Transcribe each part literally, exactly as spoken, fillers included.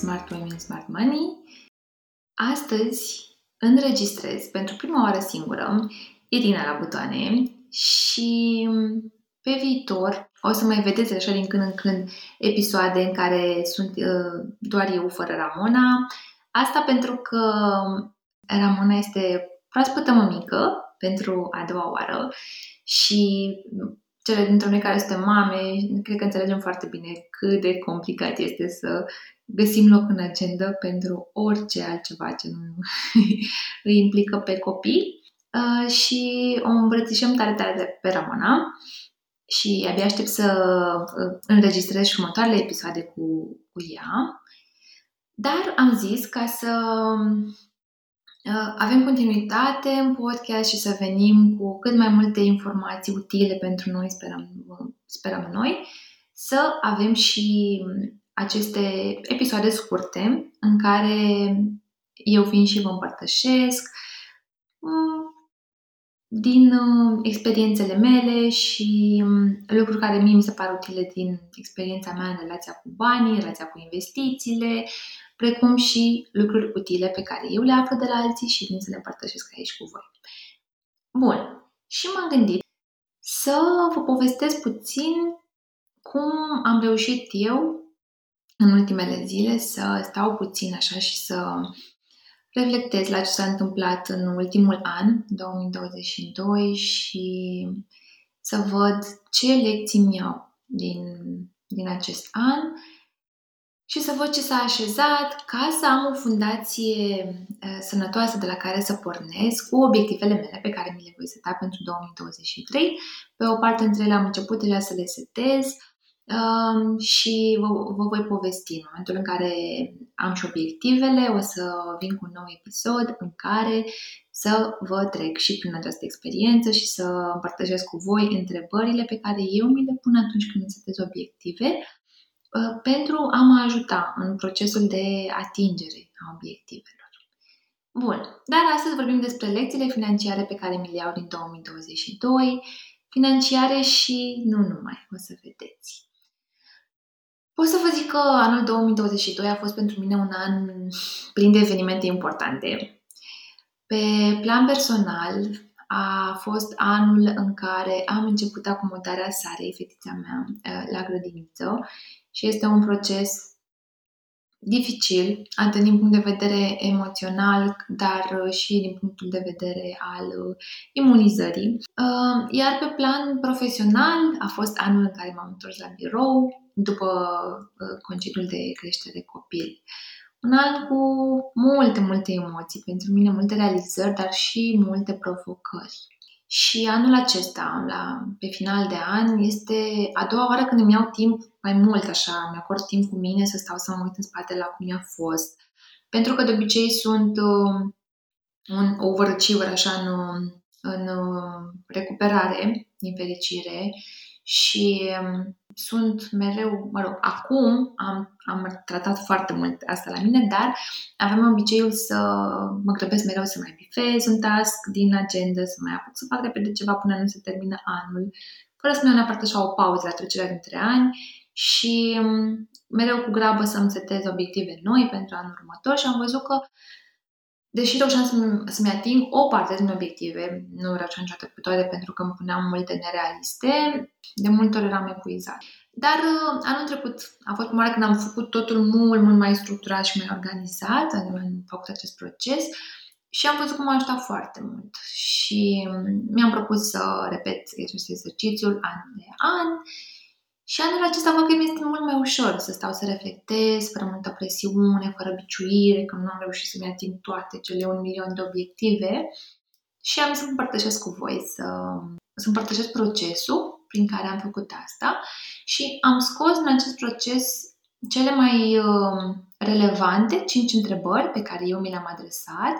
Smart Women, Smart Money. Astăzi înregistrez pentru prima oară singură Irina la butoane și pe viitor o să mai vedeți așa din când în când episoade în care sunt uh, doar eu fără Ramona. Asta pentru că Ramona este proaspătă mămică pentru a doua oară și cele dintre noi care suntem mame, cred că înțelegem foarte bine cât de complicat este să găsim loc în agenda pentru orice altceva ce nu îi implică pe copii uh, și o îmbrățișăm tare, tare pe Ramona și abia aștept să înregistrez și următoarele episoade cu, cu ea. Dar am zis ca să uh, avem continuitate în podcast și să venim cu cât mai multe informații utile pentru noi, sperăm, sperăm noi, să avem și aceste episoade scurte în care eu vin și vă împărtășesc din experiențele mele și lucruri care mie mi se par utile din experiența mea în relația cu banii, relația cu investițiile, precum și lucruri utile pe care eu le aflu de la alții și vin să le împărtășesc aici cu voi. Bun, și m-am gândit să vă povestesc puțin cum am reușit eu în ultimele zile să stau puțin așa și să reflectez la ce s-a întâmplat în ultimul an, două mii douăzeci și doi, și să văd ce lecții îmi iau din, din acest an și să văd ce s-a așezat ca să am o fundație sănătoasă de la care să pornesc cu obiectivele mele pe care mi le voi seta pentru două mii douăzeci și trei. Pe o parte dintre ele am început deja să le setez, Um, și vă, vă voi povesti în momentul în care am și obiectivele. O să vin cu un nou episod în care să vă trec și prin această experiență și să împărtășesc cu voi întrebările pe care eu mi le pun atunci când îmi setez obiective uh, pentru a mă ajuta în procesul de atingere a obiectivelor. Bun, dar astăzi vorbim despre lecțiile financiare pe care mi le iau din două mii douăzeci și doi, financiare și nu numai, o să vedeți. Pot să vă zic că anul două mii douăzeci și doi a fost pentru mine un an plin de evenimente importante. Pe plan personal, a fost anul în care am început acomodarea Sarei, fetița mea, la grădiniță și este un proces dificil, atât din punct de vedere emoțional, dar și din punctul de vedere al imunizării. Iar pe plan profesional, a fost anul în care m-am întors la birou, după concediul de creștere de copil. Un an cu multe, multe emoții, pentru mine multe realizări, dar și multe provocări. Și anul acesta, la, pe final de an, este a doua oară când îmi iau timp mai mult, așa, îmi acord timp cu mine să stau să mă uit în spate la cum a fost. Pentru că de obicei sunt uh, un overachiever, așa, în, în uh, recuperare, din fericire, și um, sunt mereu, mă rog, acum am, am tratat foarte mult asta la mine, dar aveam obiceiul să mă grăbesc mereu să mai bifez un task din agenda, să mai apuc să fac repede ceva până nu se termină anul, fără să-mi iau neapărat așa o pauză la trecerea dintre ani și um, mereu cu grabă să-mi setez obiective noi pentru anul următor și am văzut că deși reușeam să-mi, să-mi ating o parte din obiective, nu reușeam niciodată cu toate pentru că îmi puneam multe nerealiste, de multe ori eram epuizat. Dar anul trecut a fost mare când am făcut totul mult, mult mai structurat și mai organizat, am făcut acest proces și am văzut că m-a ajutat foarte mult. Și mi-am propus să repet exercițiul an de an și anul acesta văd că mi este mult mai ușor să stau să reflectez, fără multă presiune, fără biciuire, că nu am reușit să-mi ating toate cele un milion de obiective și am să împărtășesc cu voi, să, să împărtășesc procesul prin care am făcut asta și am scos în acest proces cele mai uh, relevante cinci întrebări pe care eu mi le-am adresat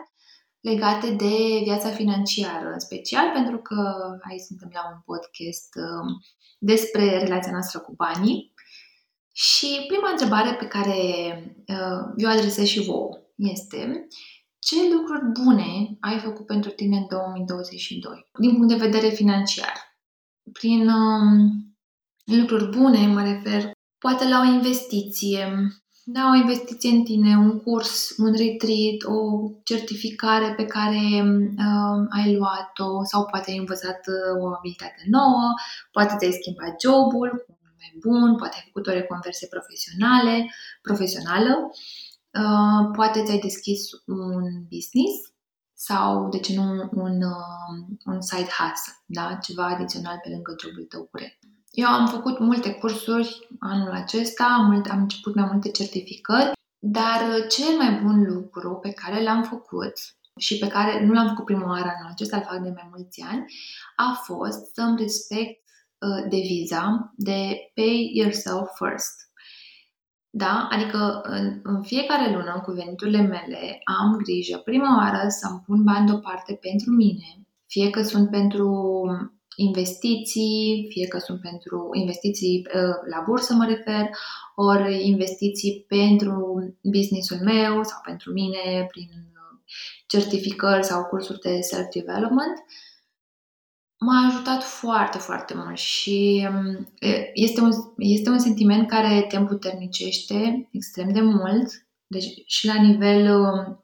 legate de viața financiară, în special pentru că aici suntem la un podcast uh, despre relația noastră cu banii. Și prima întrebare pe care uh, eu adresez și vouă este: ce lucruri bune ai făcut pentru tine în două mii douăzeci și doi din punct de vedere financiar? Prin uh, lucruri bune mă refer poate la o investiție, Da, o investiție în tine, un curs, un retreat, o certificare pe care uh, ai luat-o sau poate ai învățat o abilitate nouă, poate ți-ai schimbat jobul cu unul mai bun, poate ai făcut o reconversie profesionale, profesională, uh, poate ți-ai deschis un business sau, de ce nu, un, uh, un side hustle, da? Ceva adițional pe lângă jobul tău curent. Eu am făcut multe cursuri anul acesta, am, am început mai multe certificări, dar cel mai bun lucru pe care l-am făcut și pe care nu l-am făcut prima oară anul acesta, îl fac de mai mulți ani, a fost să-mi respect uh, deviza de pay yourself first. Da? Adică în, în fiecare lună, cu veniturile mele, am grijă prima oară să-mi pun bani deoparte pentru mine, fie că sunt pentru investiții, fie că sunt pentru investiții la bursă, mă refer, ori investiții pentru businessul meu sau pentru mine prin certificări sau cursuri de self-development. M-a ajutat foarte, foarte mult și este un, este un sentiment care te împuternicește extrem de mult. Deci și la nivel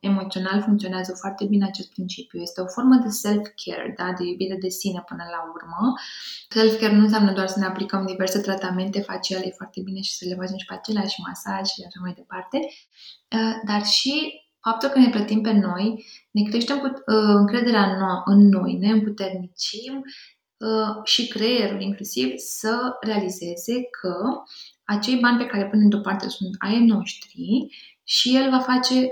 emoțional funcționează foarte bine acest principiu. Este o formă de self-care, da? De iubire de sine până la urmă. Self-care nu înseamnă doar să ne aplicăm diverse tratamente faciale foarte bine și să le facem și pe acelea și masaj și așa mai departe, dar și faptul că ne plătim pe noi, ne creștem cu încrederea în noi, ne împuternicim și creierul inclusiv să realizeze că acei bani pe care punem deoparte sunt ai noștri și el va face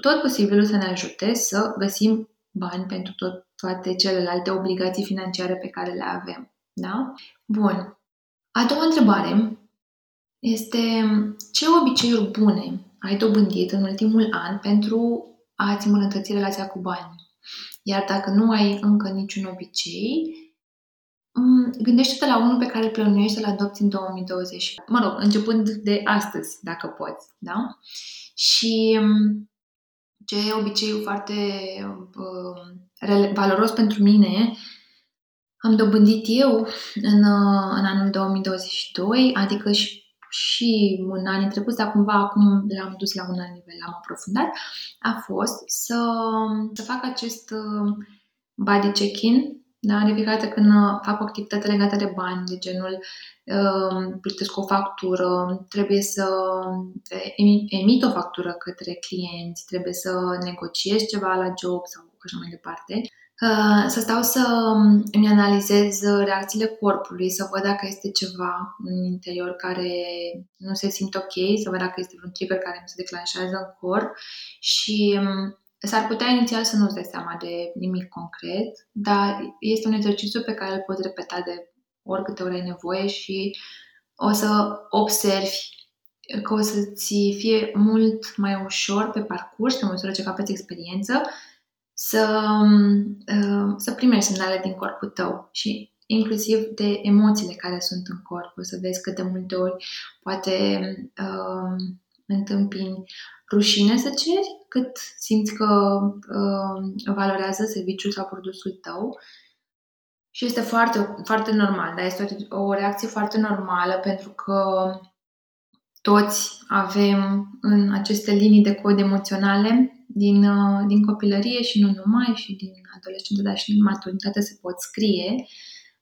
tot posibilul să ne ajute să găsim bani pentru tot, toate celelalte obligații financiare pe care le avem. Da? Bun. A doua întrebare este: ce obiceiuri bune ai dobândit în ultimul an pentru a-ți îmbunătăți relația cu banii? Iar dacă nu ai încă niciun obicei, gândește-te la unul pe care îl plănuiești să-l adopți în două mii douăzeci. Mă rog, începând de astăzi, dacă poți, da? Și ce obiceiul foarte uh, valoros pentru mine am dobândit eu în, uh, în anul două mii douăzeci și doi, adică și, și în anii trecuți, dar cumva acum l-am dus la un alt nivel, l-am aprofundat, a fost să, să fac acest uh, body check-in. Da, de fiecare dată când fac o activitate legată de bani, de genul uh, plătesc o factură, trebuie să emit o factură către clienți, trebuie să negociez ceva la job sau așa mai departe, uh, să stau să îmi analizez reacțiile corpului, să văd dacă este ceva în interior care nu se simte ok, să văd dacă este vreun trigger care îmi se declanșează în corp și s-ar putea inițial să nu-ți dai seama de nimic concret, dar este un exercițiu pe care îl poți repeta de oricâte ori ai nevoie și o să observi că o să-ți fie mult mai ușor pe parcurs, pe măsură ce capeți experiență, să, să primești semnale din corpul tău și inclusiv de emoțiile care sunt în corp. O să vezi că de multe ori poate um, întâmpini rușine să ceri, cât simți că uh, valorează serviciul sau produsul tău. Și este foarte, foarte normal, dar este o, o reacție foarte normală pentru că toți avem în aceste linii de cod emoționale din, uh, din copilărie și nu numai, și din adolescență, dar și din maturitate se pot scrie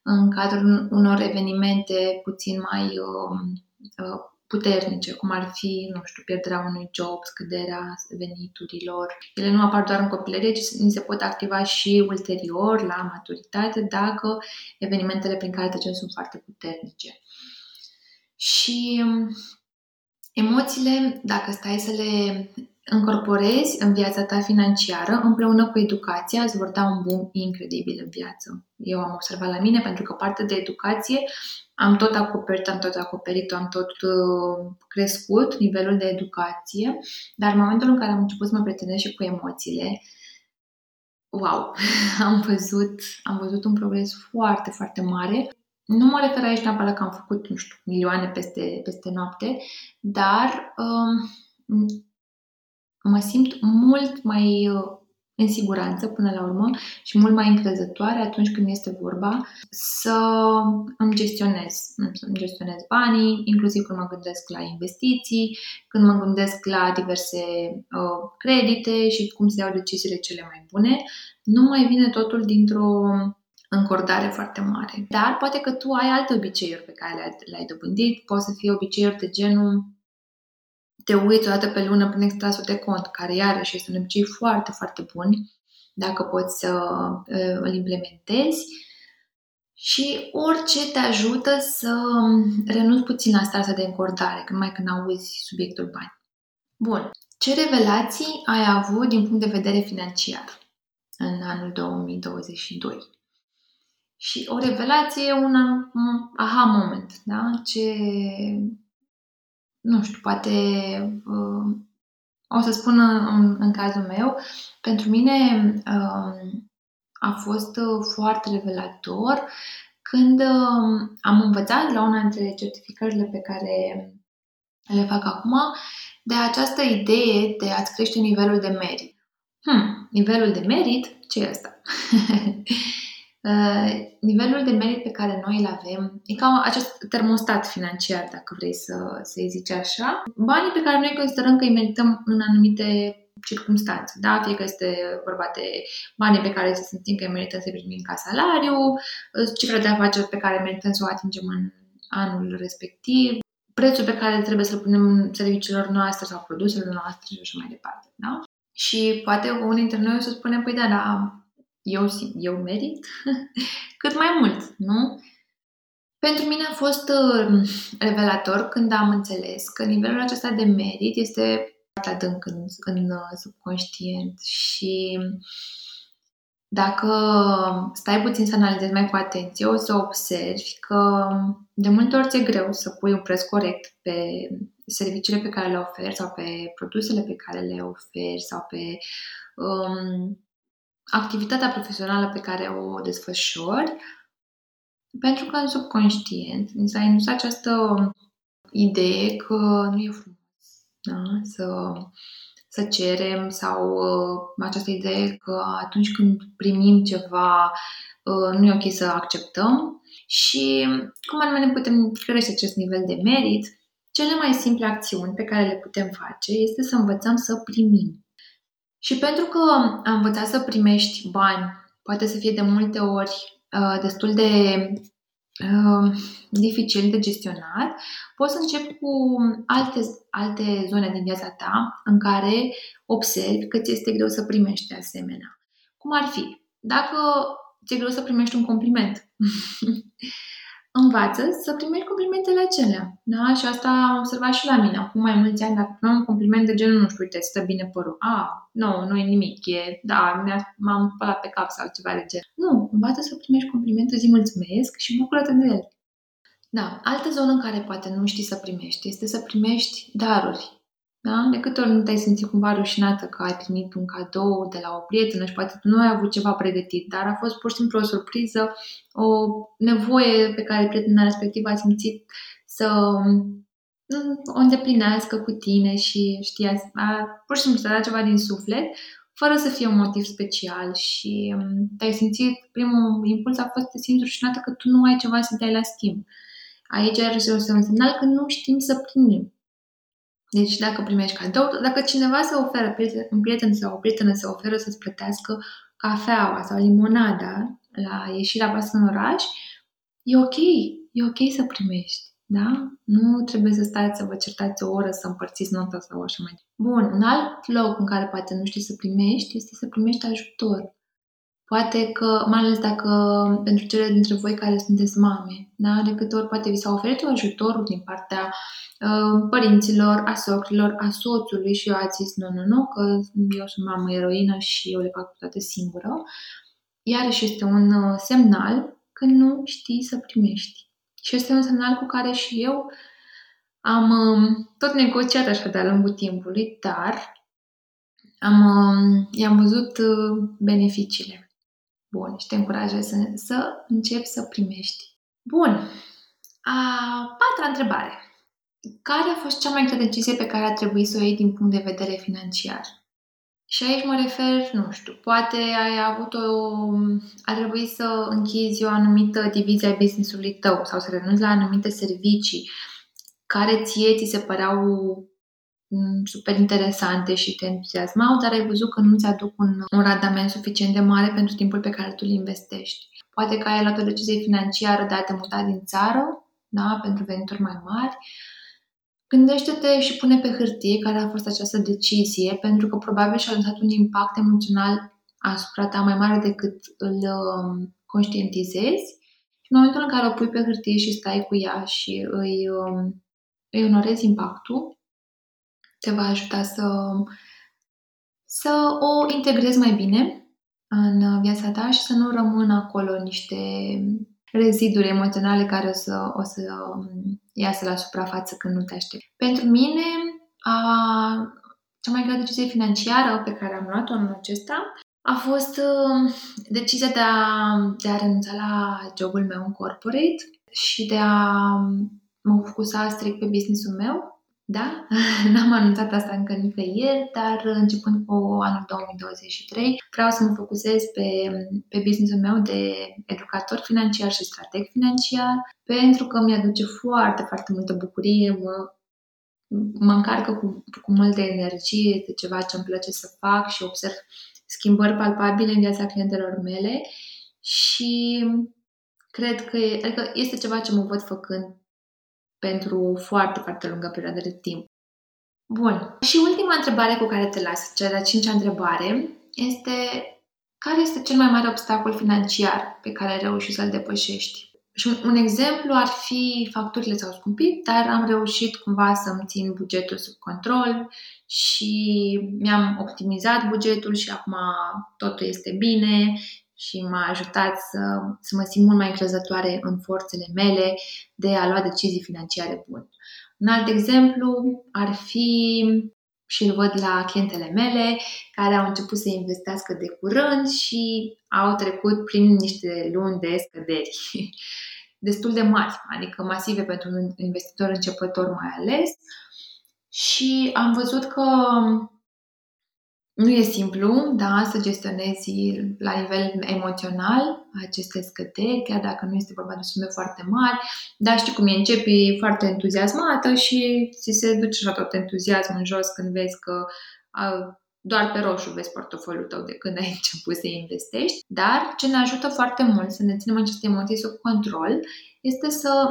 în cadrul unor evenimente puțin mai uh, uh, puternice, cum ar fi, nu știu, pierderea unui job, scăderea veniturilor. Ele nu apar doar în copilărie, ci se pot activa și ulterior, la maturitate, dacă evenimentele prin care trecem sunt foarte puternice. Și emoțiile, dacă stai să le încorporezi în viața ta financiară, împreună cu educația, îți vor da un boom incredibil în viață. Eu am observat la mine, pentru că partea de educație am tot acoperit, am tot acoperit, am tot uh, crescut nivelul de educație, dar în momentul în care am început să mă pretindez și cu emoțiile, wow, am văzut, am văzut un progres foarte, foarte mare. Nu mă refer aici neapărat că am făcut, nu știu, milioane peste, peste noapte, dar uh, mă simt mult mai în siguranță până la urmă și mult mai încrezătoare atunci când este vorba să îmi gestionez, să îmi gestionez banii, inclusiv când mă gândesc la investiții, când mă gândesc la diverse uh, credite și cum se iau deciziile cele mai bune. Nu mai vine totul dintr-o încordare foarte mare. Dar poate că tu ai alte obiceiuri pe care le-ai, le-ai dobândit, poate să fie obiceiuri de genul te uiți o dată pe lună prin extrasul de cont, care iarăși este un obicei foarte, foarte bun dacă poți să îl implementezi și orice te ajută să renunți puțin la starea de încordare, când mai când auzi subiectul bani. Bun, ce revelații ai avut din punct de vedere financiar în anul două mii douăzeci și doi? Și o revelație e un aha moment, da? Ce... Nu știu, poate uh, o să spun în, în cazul meu, pentru mine uh, a fost foarte revelator când uh, am învățat la una dintre certificările pe care le fac acum de această idee de a-ți crește nivelul de merit. Hmm, nivelul de merit? Ce e asta? Uh, nivelul de merit pe care noi îl avem e ca acest termostat financiar, dacă vrei să, să-i zici așa. Banii pe care noi considerăm că îi merităm în anumite circumstanțe, da? Fie că este vorba de banii pe care se simțim că îi merităm să primim ca salariu, cifra de afaceri pe care merităm să o atingem în anul respectiv, prețul pe care trebuie să-l punem în serviciilor noastre sau produselor noastre și așa mai departe, da? Și poate unul dintre noi o să spunem, păi da, da, Eu, eu merit cât mai mult, nu? Pentru mine a fost revelator când am înțeles că nivelul acesta de merit este foarte adânc în, în subconștient și dacă stai puțin să analizezi mai cu atenție, o să observi că de multe ori ți-e greu să pui un preț corect pe serviciile pe care le oferi sau pe produsele pe care le oferi sau pe... Um, activitatea profesională pe care o desfășori, pentru că în subconștient mi s-a indus această idee că nu e frumos, da? să, să cerem sau această idee că atunci când primim ceva nu e ok să acceptăm și cum anume ne putem crește acest nivel de merit. Cele mai simple acțiuni pe care le putem face este să învățăm să primim. Și pentru că am învățat să primești bani, poate să fie de multe ori uh, destul de uh, dificil de gestionat, poți să începi cu alte, alte zone din viața ta în care observi că ți este greu să primești de asemenea. Cum ar fi? Dacă ți-e greu să primești un compliment, învață să primești complimentele acelea. Da? Și asta am observat și la mine. Acum mai mulți ani, dacă primeam un compliment de genul, nu știu, uite, stă bine părul. Ah, nu, nu e nimic. E, da, m-am spălat pe cap sau ceva de genul. Nu, învață să primești complimentul, zi mulțumesc și bucură-te de el. Da, altă zonă în care poate nu știi să primești este să primești daruri. Da? De câte ori nu te-ai simțit cumva rușinată că ai primit un cadou de la o prietenă și poate tu nu ai avut ceva pregătit, dar a fost pur și simplu o surpriză, o nevoie pe care prietena respectivă a simțit să o îndeplinească cu tine și știa, a, pur și simplu să dea ceva din suflet, fără să fie un motiv special și te-ai simțit, primul impuls a fost să te simți rușinată că tu nu ai ceva să dai la schimb. Aici ar fi un semnal că nu știm să primim. Deci dacă primești cadou, dacă cineva se oferă, un prieten sau o prietenă se oferă să-ți plătească cafeaua sau limonada la ieșirea voastră în oraș, e ok, e ok să primești, da? Nu trebuie să stați să vă certați o oră, să împărțiți nota sau așa mai departe. Bun, un alt loc în care poate nu știi să primești este să primești ajutor. Poate că, mai ales dacă pentru cele dintre voi care sunteți mame, da? De câte ori poate vi s-a oferit un ajutor din partea uh, părinților, a socrilor, a soțului și eu ați zis nu, nu, nu, că eu sunt mamă eroină și eu le fac toate singură. Iarăși este un uh, semnal că nu știi să primești. Și este un semnal cu care și eu am uh, tot negociat așa de-a lungul timpului, dar am, uh, i-am văzut uh, beneficiile. Bun, și te încurajez să, să începi să primești. Bun, a patra întrebare. Care a fost cea mai grea decizie pe care a trebuit să o iei din punct de vedere financiar? Și aici mă refer, nu știu, poate ai avut o... ar trebui să închizi o anumită divizie a business-ului tău sau să renunți la anumite servicii care ție ți se păreau super interesante și te entuziasmau, dar ai văzut că nu-ți aduc un, un randament suficient de mare pentru timpul pe care tu îl investești. Poate că ai luat o decizie financiară de a te muta din țară, da, pentru venituri mai mari. Gândește-te și pune pe hârtie care a fost această decizie, pentru că probabil și-a lăsat un impact emoțional asupra ta mai mare decât îl um, conștientizezi. În momentul în care o pui pe hârtie și stai cu ea și îi, um, îi onorezi impactul, te va ajuta să, să o integrezi mai bine în viața ta și să nu rămână acolo niște reziduri emoționale care o să, o să iasă la suprafață când nu te aștepți. Pentru mine, a, cea mai grea decizie financiară pe care am luat-o anul acesta a fost decizia de a, de a renunța la jobul meu în corporate și de a mă focusa strict pe business-ul meu. Da? N-am anunțat asta încă nicăieri, dar începând cu anul două mii douăzeci și trei vreau să mă focusez pe, pe business-ul meu de educator financiar și strateg financiar, pentru că mi-aduce foarte, foarte multă bucurie, mă, mă încarcă cu, cu multă energie, este ceva ce îmi place să fac și observ schimbări palpabile în viața clientelor mele și cred că, e, că este ceva ce mă văd făcând pentru o foarte, foarte lungă perioadă de timp. Bun. Și ultima întrebare cu care te las, cea de-a cincea întrebare, este care este cel mai mare obstacol financiar pe care ai reușit să-l depășești? Și un, un exemplu ar fi facturile s-au scumpit, dar am reușit cumva să-mi țin bugetul sub control și mi-am optimizat bugetul și acum totul este bine și m-a ajutat să, să mă simt mult mai încrezătoare în forțele mele de a lua decizii financiare bune. Un alt exemplu ar fi, și îl văd la clientele mele, care au început să investească de curând și au trecut prin niște luni de scăderi destul de mari, adică masive pentru un investitor începător mai ales. Și am văzut că nu e simplu, da, să gestionezi la nivel emoțional aceste scăderi, chiar dacă nu este vorba de sume foarte mari, dar știi cum e, începi foarte entuziasmată și ți se duce tot entuziasmul în jos când vezi că a, doar pe roșu vezi portofoliul tău de când ai început să investești, dar ce ne ajută foarte mult să ne ținem aceste emoții sub control este să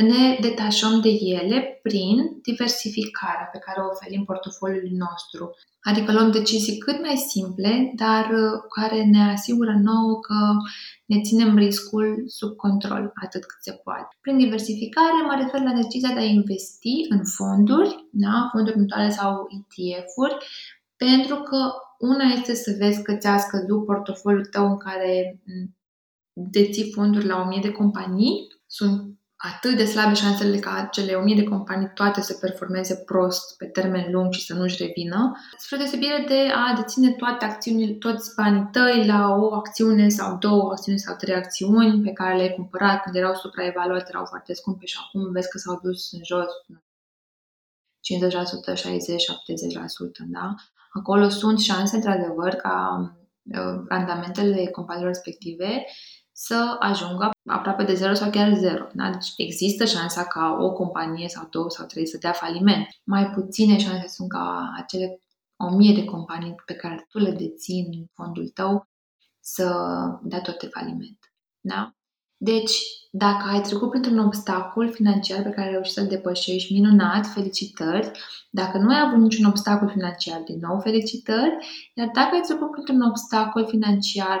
ne detașăm de ele prin diversificarea pe care o oferim portofoliului nostru. Adică luăm decizii cât mai simple, dar care ne asigură nouă că ne ținem riscul sub control atât cât se poate. Prin diversificare mă refer la decizia de a investi în fonduri, da? Fonduri mutuale sau E T F-uri, pentru că una este să vezi că ți-a scăzut portofoliul tău în care deții fonduri la o mie de companii, sunt atât de slabe șansele ca cele o mie de companii toate să performeze prost pe termen lung și să nu-și revină, spre deosebire de a deține toate acțiunile, toți banii tăi la o acțiune sau două acțiuni sau trei acțiuni pe care le-ai cumpărat când erau supraevaluate, erau foarte scumpe și acum vezi că s-au dus în jos cincizeci la sută, șaizeci la sută, șaptezeci la sută, da? Acolo sunt șanse, într-adevăr, ca randamentele companiilor respective să ajungă aproape de zero sau chiar zero. Da? Deci există șansa ca o companie sau două sau trei să dea faliment. Mai puține șanse sunt ca acele o mie de companii pe care tu le deții în fondul tău să dea toate faliment. Da? Deci, dacă ai trecut printr-un obstacol financiar pe care ai reușit să-l depășești, minunat, felicitări. Dacă nu ai avut niciun obstacol financiar, din nou, felicitări. Iar dacă ai trecut printr-un obstacol financiar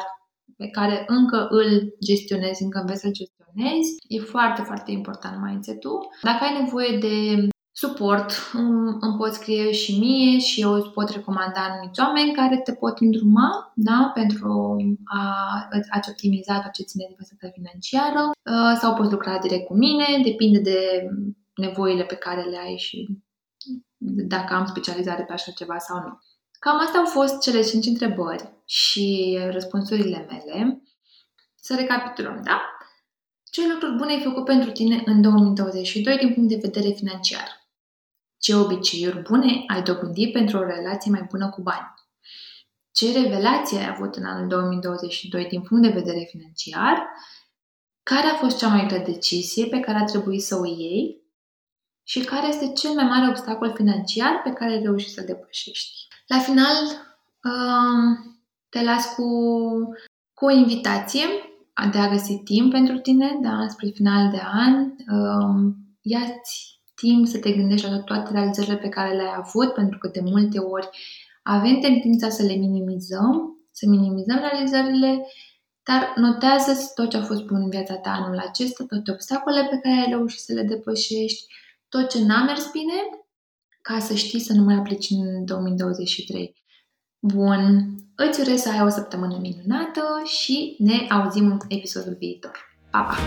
pe care încă îl gestionezi, încă înveți să-l gestionezi, e foarte, foarte important mindset-ul. Dacă ai nevoie de suport, îmi, îmi poți scrie și mie și eu îți pot recomanda anumiți oameni care te pot îndruma, da, pentru a, a-ți optimiza tot ce ține de partea financiară, sau poți lucra direct cu mine, depinde de nevoile pe care le ai și dacă am specializare pe așa ceva sau nu. Cam astea au fost cele cinci întrebări și răspunsurile mele. Să recapitulăm, da? Ce lucruri bune ai făcut pentru tine în două mii douăzeci și doi din punct de vedere financiar? Ce obiceiuri bune ai dobândit pentru o relație mai bună cu bani? ce revelație ai avut în anul două mii douăzeci și doi din punct de vedere financiar, care a fost cea mai grea decizie pe care a trebuit să o iei și care este cel mai mare obstacol financiar pe care ai reușit să-l depășești. La final, te las cu, cu o invitație de a găsi timp pentru tine, da, spre final de an. Ia-ți timp să te gândești la toate realizările pe care le-ai avut, pentru că de multe ori avem tendința să le minimizăm, să minimizăm realizările, dar notează-ți tot ce a fost bun în viața ta anul acesta, toate obstacolele pe care ai reușit să le depășești, tot ce n-a mers bine, ca să știi să nu mai aplici în două mii douăzeci și trei. Bun, îți urez să ai o săptămână minunată și ne auzim în episodul viitor. Pa, pa!